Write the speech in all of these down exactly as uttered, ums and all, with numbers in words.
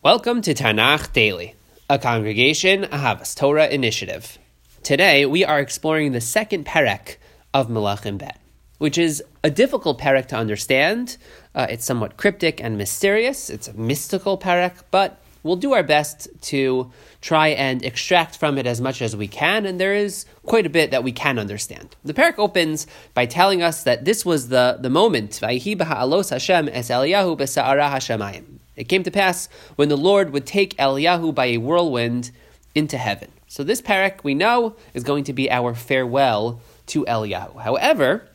Welcome to Tanakh Daily, a Congregation Ahavas Torah initiative. Today we are exploring the second perek of Melachim Bet, which is a difficult perek to understand. Uh, it's somewhat cryptic and mysterious. It's a mystical perek, but we'll do our best to try and extract from it as much as we can, and there is quite a bit that we can understand. The perek opens by telling us that this was the, the moment, Vayhi b'ha'alos Hashem es Eliyahu b'sa'ara hashamayim. It came to pass when the Lord would take Eliyahu by a whirlwind into heaven. So this parak, we know, is going to be our farewell to Eliyahu. However,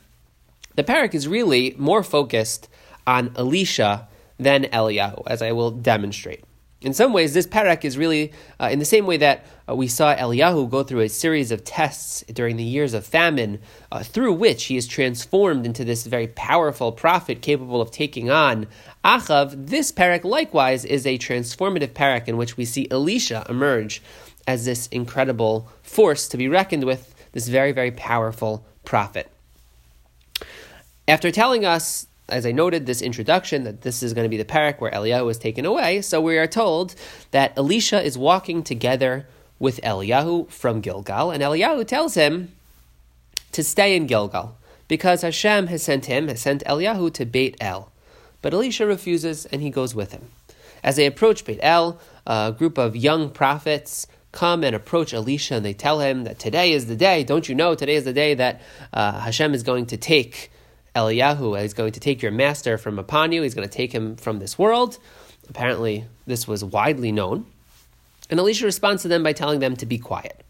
the parak is really more focused on Elisha than Eliyahu, as I will demonstrate. In some ways, this parak is really, uh, in the same way that uh, we saw Eliyahu go through a series of tests during the years of famine, uh, through which he is transformed into this very powerful prophet capable of taking on Achav, this parak likewise is a transformative parak in which we see Elisha emerge as this incredible force to be reckoned with, this very, very powerful prophet. After telling us, as I noted, this introduction, that this is going to be the parak where Eliyahu is taken away, so we are told that Elisha is walking together with Eliyahu from Gilgal, and Eliyahu tells him to stay in Gilgal, because Hashem has sent him, has sent Eliyahu to Beit El. But Elisha refuses, and he goes with him. As they approach Beit El, a group of young prophets come and approach Elisha, and they tell him that today is the day, don't you know, today is the day that uh, Hashem is going to take Eliyahu is going to take your master from upon you. He's going to take him from this world. Apparently, this was widely known. And Elisha responds to them by telling them to be quiet.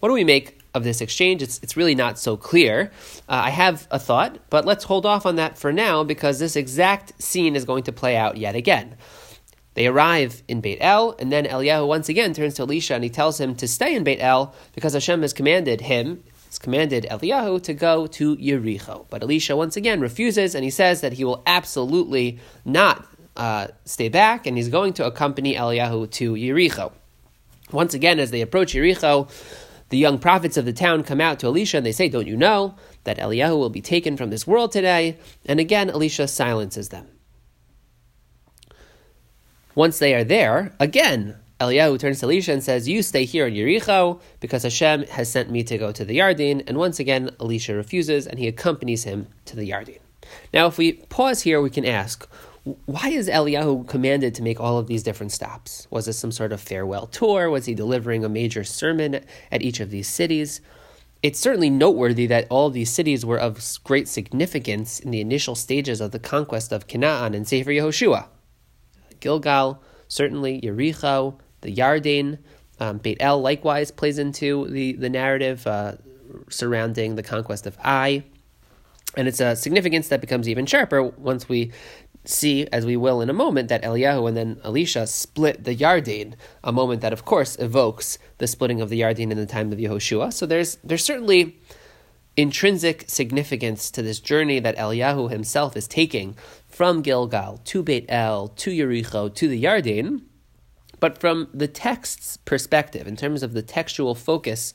What do we make of this exchange? It's it's really not so clear. Uh, I have a thought, but let's hold off on that for now because this exact scene is going to play out yet again. They arrive in Beit El, and then Eliyahu once again turns to Elisha and he tells him to stay in Beit El because Hashem has commanded him, It's commanded Eliyahu to go to Yericho. But Elisha once again refuses, and he says that he will absolutely not uh, stay back, and he's going to accompany Eliyahu to Yericho. Once again, as they approach Yericho, the young prophets of the town come out to Elisha, and they say, don't you know that Eliyahu will be taken from this world today? And again, Elisha silences them. Once they are there, again, Eliyahu turns to Elisha and says, you stay here in Yericho because Hashem has sent me to go to the Yardin. And once again, Elisha refuses and he accompanies him to the Yardin. Now, if we pause here, we can ask, why is Eliyahu commanded to make all of these different stops? Was this some sort of farewell tour? Was he delivering a major sermon at each of these cities? It's certainly noteworthy that all of these cities were of great significance in the initial stages of the conquest of Canaan and Sefer Yehoshua. Gilgal, certainly Yericho, the Yardin, um, Beit El likewise plays into the, the narrative uh, surrounding the conquest of Ai. And it's a significance that becomes even sharper once we see, as we will in a moment, that Eliyahu and then Elisha split the Yardin, a moment that, of course, evokes the splitting of the Yardin in the time of Yehoshua. So there's there's certainly intrinsic significance to this journey that Eliyahu himself is taking from Gilgal to Beit El, to Yericho, to the Yardin. But from the text's perspective, in terms of the textual focus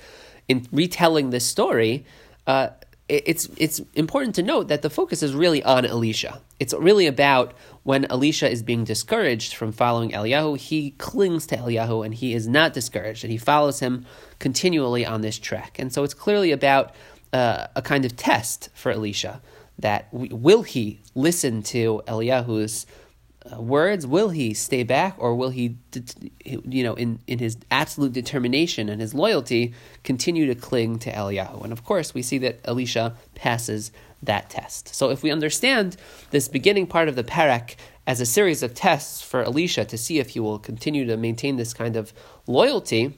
in retelling this story, uh, it, it's it's important to note that the focus is really on Elisha. It's really about when Elisha is being discouraged from following Eliyahu, he clings to Eliyahu and he is not discouraged, and he follows him continually on this trek. And so it's clearly about uh, a kind of test for Elisha, that w- will he listen to Eliyahu's words? Will he stay back, or will he, you know, in, in his absolute determination and his loyalty, continue to cling to Eliyahu? And of course, we see that Elisha passes that test. So if we understand this beginning part of the parak as a series of tests for Elisha to see if he will continue to maintain this kind of loyalty,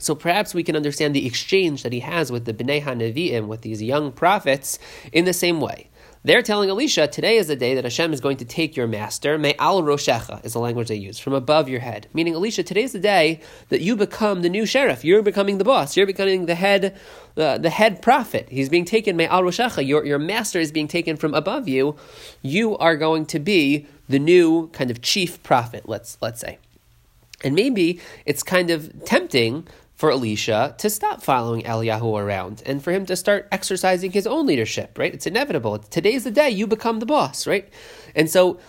so perhaps we can understand the exchange that he has with the Bnei HaNavi'im, with these young prophets, in the same way. They're telling Elisha, today is the day that Hashem is going to take your master, me'al roshecha is the language they use, from above your head. Meaning, Elisha, today's the day that you become the new sheriff. You're becoming the boss. You're becoming the head uh, the head prophet. He's being taken, me'al roshecha. Your, your master is being taken from above you. You are going to be the new kind of chief prophet, let's let's say. And maybe it's kind of tempting for Elisha to stop following Eliyahu around and for him to start exercising his own leadership, right? It's inevitable. Today's the day you become the boss, right? And so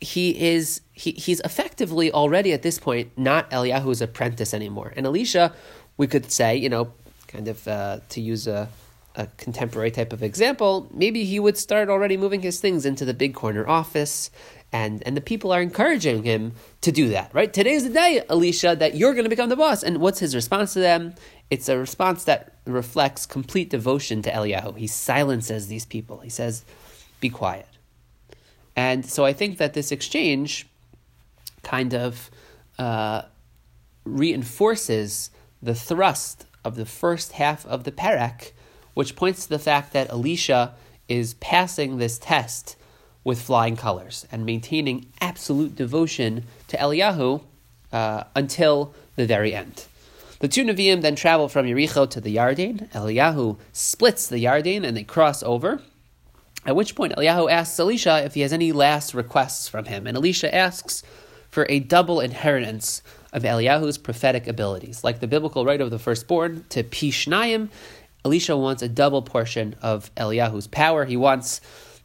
he is he, he's effectively already at this point not Eliyahu's apprentice anymore. And Elisha, we could say, you know, kind of uh, to use a, a contemporary type of example, maybe he would start already moving his things into the big corner office, and and the people are encouraging him to do that, right? Today's the day, Elisha, that you're going to become the boss. And what's his response to them? It's a response that reflects complete devotion to Eliyahu. He silences these people. He says, be quiet. And so I think that this exchange kind of uh, reinforces the thrust of the first half of the perek, which points to the fact that Elisha is passing this test with flying colors and maintaining absolute devotion to Eliyahu uh, until the very end. The two Neviim then travel from Yericho to the Yardin. Eliyahu splits the Yardin and they cross over, at which point Eliyahu asks Elisha if he has any last requests from him. And Elisha asks for a double inheritance of Eliyahu's prophetic abilities. Like the biblical right of the firstborn to Pishnayim, Elisha wants a double portion of Eliyahu's power. He wants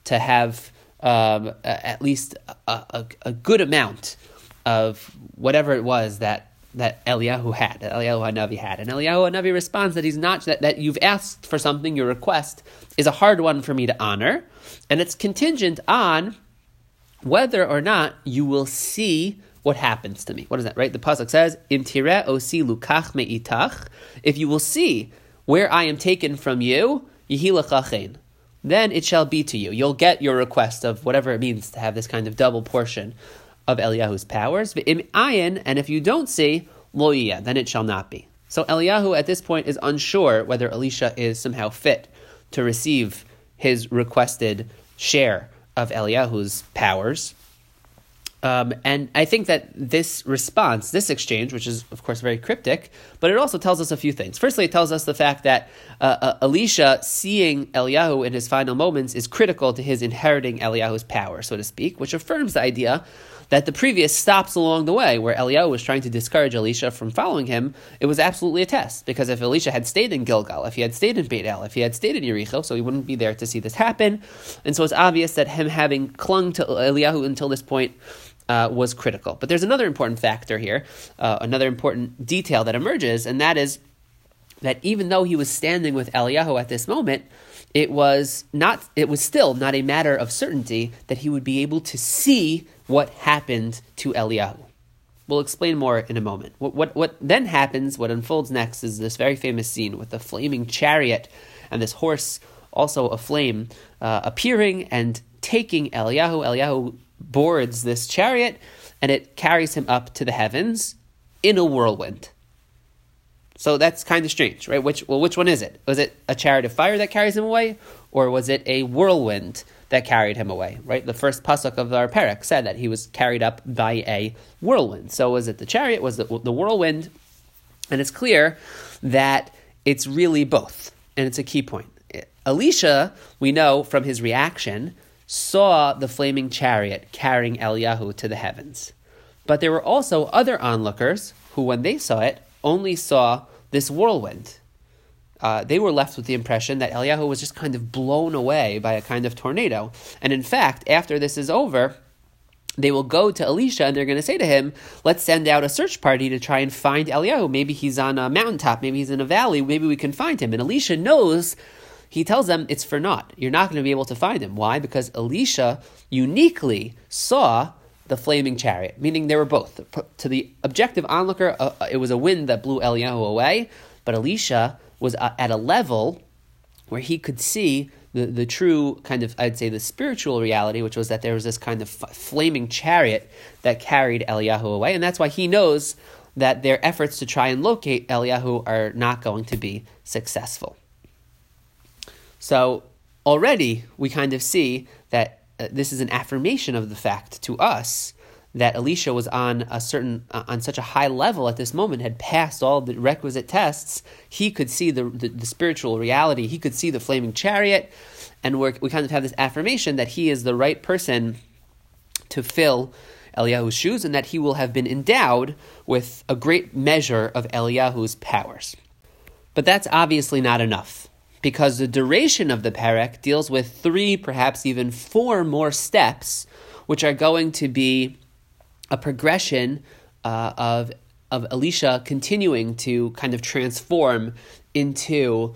to have um, at least a, a, a good amount of whatever it was that that Eliyahu had, that Eliyahu Hanavi had. And Eliyahu Hanavi responds that he's not, that, that you've asked for something, your request is a hard one for me to honor, and it's contingent on whether or not you will see what happens to me. What is that, right? The Pasuk says, Imtire osi lukach me itach. If you will see where I am taken from you, Yihila chachin, then it shall be to you. You'll get your request of whatever it means to have this kind of double portion of Eliyahu's powers. V'im ayin, and if you don't see, loiya, then it shall not be. So Eliyahu at this point is unsure whether Elisha is somehow fit to receive his requested share of Eliyahu's powers. Um, and I think that this response, this exchange, which is, of course, very cryptic, but it also tells us a few things. Firstly, it tells us the fact that uh, uh, Elisha seeing Eliyahu in his final moments is critical to his inheriting Eliyahu's power, so to speak, which affirms the idea that the previous stops along the way, where Eliyahu was trying to discourage Elisha from following him, it was absolutely a test. Because if Elisha had stayed in Gilgal, if he had stayed in Beit El, if he had stayed in Yericho, so he wouldn't be there to see this happen. And so it's obvious that him having clung to Eliyahu until this point Uh, was critical. But there's another important factor here, uh, another important detail that emerges, and that is that even though he was standing with Eliyahu at this moment, it was not. It was still not a matter of certainty that he would be able to see what happened to Eliyahu. We'll explain more in a moment. What, what, what then happens, what unfolds next, is this very famous scene with the flaming chariot and this horse, also aflame, uh, appearing and taking Eliyahu. Eliyahu boards this chariot, and it carries him up to the heavens in a whirlwind. So that's kind of strange, right? Which well, which one is it? Was it a chariot of fire that carries him away, or was it a whirlwind that carried him away, right? The first pasuk of our parak said that he was carried up by a whirlwind. So was it the chariot? Was it the whirlwind? And it's clear that it's really both, and it's a key point. Elisha, we know from his reaction, saw the flaming chariot carrying Eliyahu to the heavens. But there were also other onlookers who, when they saw it, only saw this whirlwind. Uh, they were left with the impression that Eliyahu was just kind of blown away by a kind of tornado. And in fact, after this is over, they will go to Elisha and they're going to say to him, let's send out a search party to try and find Eliyahu. Maybe he's on a mountaintop, maybe he's in a valley, maybe we can find him. And Elisha knows. He tells them it's for naught. You're not going to be able to find him. Why? Because Elisha uniquely saw the flaming chariot, meaning they were both. To the objective onlooker, uh, it was a wind that blew Eliyahu away, but Elisha was uh, at a level where he could see the, the true kind of, I'd say, the spiritual reality, which was that there was this kind of f- flaming chariot that carried Eliyahu away, and that's why he knows that their efforts to try and locate Eliyahu are not going to be successful. So already we kind of see that uh, this is an affirmation of the fact to us that Elisha was on a certain, uh, on such a high level at this moment, had passed all the requisite tests. He could see the, the, the spiritual reality. He could see the flaming chariot. And we're, we kind of have this affirmation that he is the right person to fill Eliyahu's shoes and that he will have been endowed with a great measure of Eliyahu's powers. But that's obviously not enough, because the duration of the perek deals with three, perhaps even four more steps which are going to be a progression uh, of of Elisha continuing to kind of transform into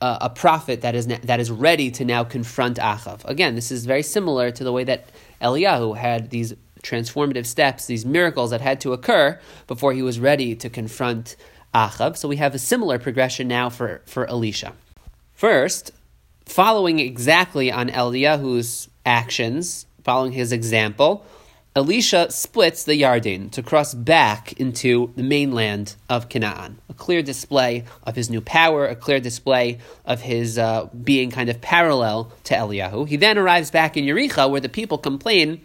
uh, a prophet that is na- that is ready to now confront Achav. Again, this is very similar to the way that Eliyahu had these transformative steps, these miracles that had to occur before he was ready to confront Achav. So we have a similar progression now for, for Elisha. First, following exactly on Eliyahu's actions, following his example, Elisha splits the Yardin to cross back into the mainland of Canaan. A clear display of his new power, a clear display of his uh, being kind of parallel to Eliyahu. He then arrives back in Yericho, where the people complain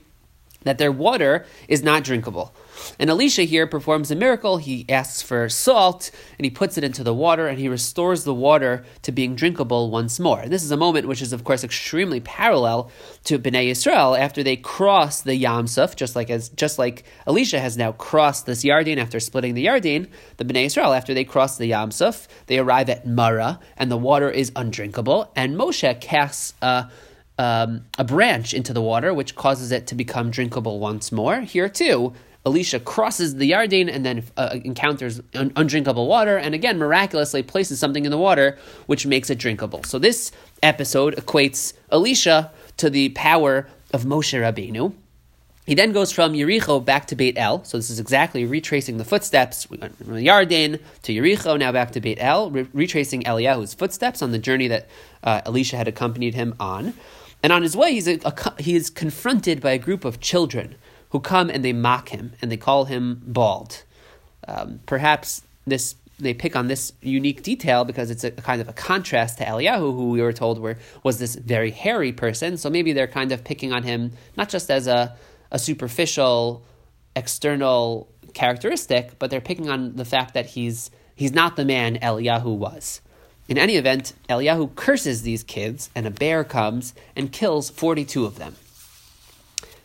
that their water is not drinkable. And Elisha here performs a miracle. He asks for salt, and he puts it into the water, and he restores the water to being drinkable once more. This is a moment which is, of course, extremely parallel to Bnei Yisrael after they cross the Yam Suf, just like as just like Elisha has now crossed this Yardin after splitting the Yardin. The Bnei Yisrael, after they cross the Yam Suf, they arrive at Marah, and the water is undrinkable. And Moshe casts a um, a branch into the water, which causes it to become drinkable once more. Here too, Elisha crosses the Yardin and then uh, encounters un- undrinkable water, and again miraculously places something in the water which makes it drinkable. So this episode equates Elisha to the power of Moshe Rabbeinu. He then goes from Yericho back to Beit El. So this is exactly retracing the footsteps. We went from Yardin to Yericho, now back to Beit El, re- retracing Eliyahu's footsteps on the journey that uh, Elisha had accompanied him on. And on his way, he's a, a, he is confronted by a group of children who come and they mock him, and they call him bald. Um, perhaps this they pick on this unique detail because it's a, a kind of a contrast to Eliyahu, who we were told were, was this very hairy person. So maybe they're kind of picking on him, not just as a, a superficial, external characteristic, but they're picking on the fact that he's he's not the man Eliyahu was. In any event, Eliyahu curses these kids, and a bear comes and kills forty-two of them.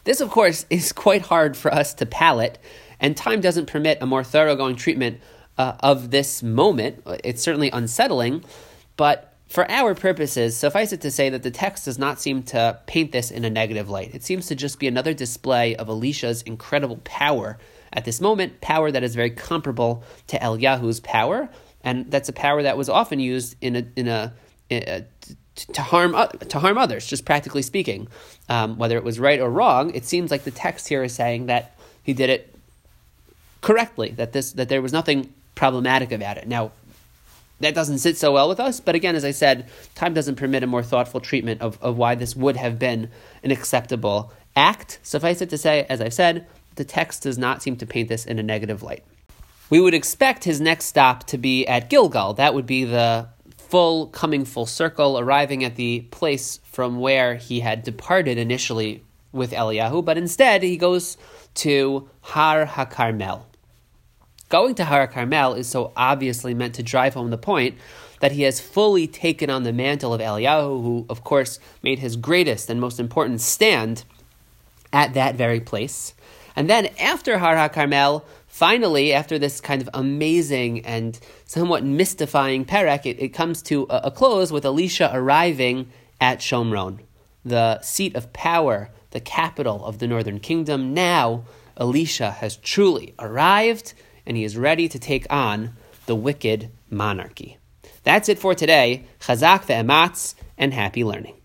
This, of course, is quite hard for us to palate, and time doesn't permit a more thoroughgoing treatment uh, of this moment. It's certainly unsettling, but for our purposes, suffice it to say that the text does not seem to paint this in a negative light. It seems to just be another display of Elisha's incredible power at this moment, power that is very comparable to Eliyahu's power, and that's a power that was often used in a in a, in a to harm to harm others, just practically speaking. Um, whether it was right or wrong, it seems like the text here is saying that he did it correctly, that this that there was nothing problematic about it. Now, that doesn't sit so well with us, but again, as I said, time doesn't permit a more thoughtful treatment of, of why this would have been an acceptable act. Suffice it to say, as I've said, the text does not seem to paint this in a negative light. We would expect his next stop to be at Gilgal. That would be the full, coming full circle, arriving at the place from where he had departed initially with Eliyahu, but instead he goes to Har HaKarmel. Going to Har HaKarmel is so obviously meant to drive home the point that he has fully taken on the mantle of Eliyahu, who, of course, made his greatest and most important stand at that very place. And then after Har HaKarmel, finally, after this kind of amazing and somewhat mystifying perek, it, it comes to a, a close with Elisha arriving at Shomron, the seat of power, the capital of the northern kingdom. Now, Elisha has truly arrived, and he is ready to take on the wicked monarchy. That's it for today. Chazak ve'ematz, and happy learning.